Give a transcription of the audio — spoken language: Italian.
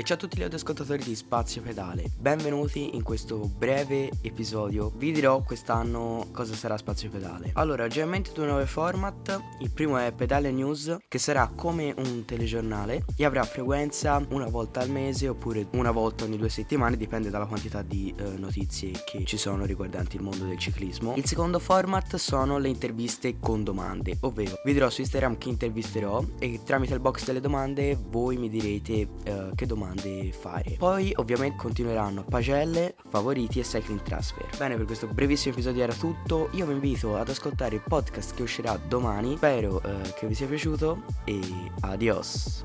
E ciao a tutti gli ascoltatori di Spazio Pedale, benvenuti in questo breve episodio. Vi dirò quest'anno cosa sarà Spazio Pedale. Allora, generalmente due nuovi format. Il primo è Pedale News, che sarà come un telegiornale e avrà frequenza una volta al mese oppure una volta ogni 2 settimane, dipende dalla quantità di notizie che ci sono riguardanti il mondo del ciclismo. Il secondo format sono le interviste con domande, ovvero vi dirò su Instagram chi intervisterò e tramite il box delle domande voi mi direte che domande fare. Poi ovviamente continueranno pagelle, favoriti e cycling transfer. Bene, per questo brevissimo episodio era tutto. Io vi invito ad ascoltare il podcast che uscirà domani. Spero che vi sia piaciuto e adios.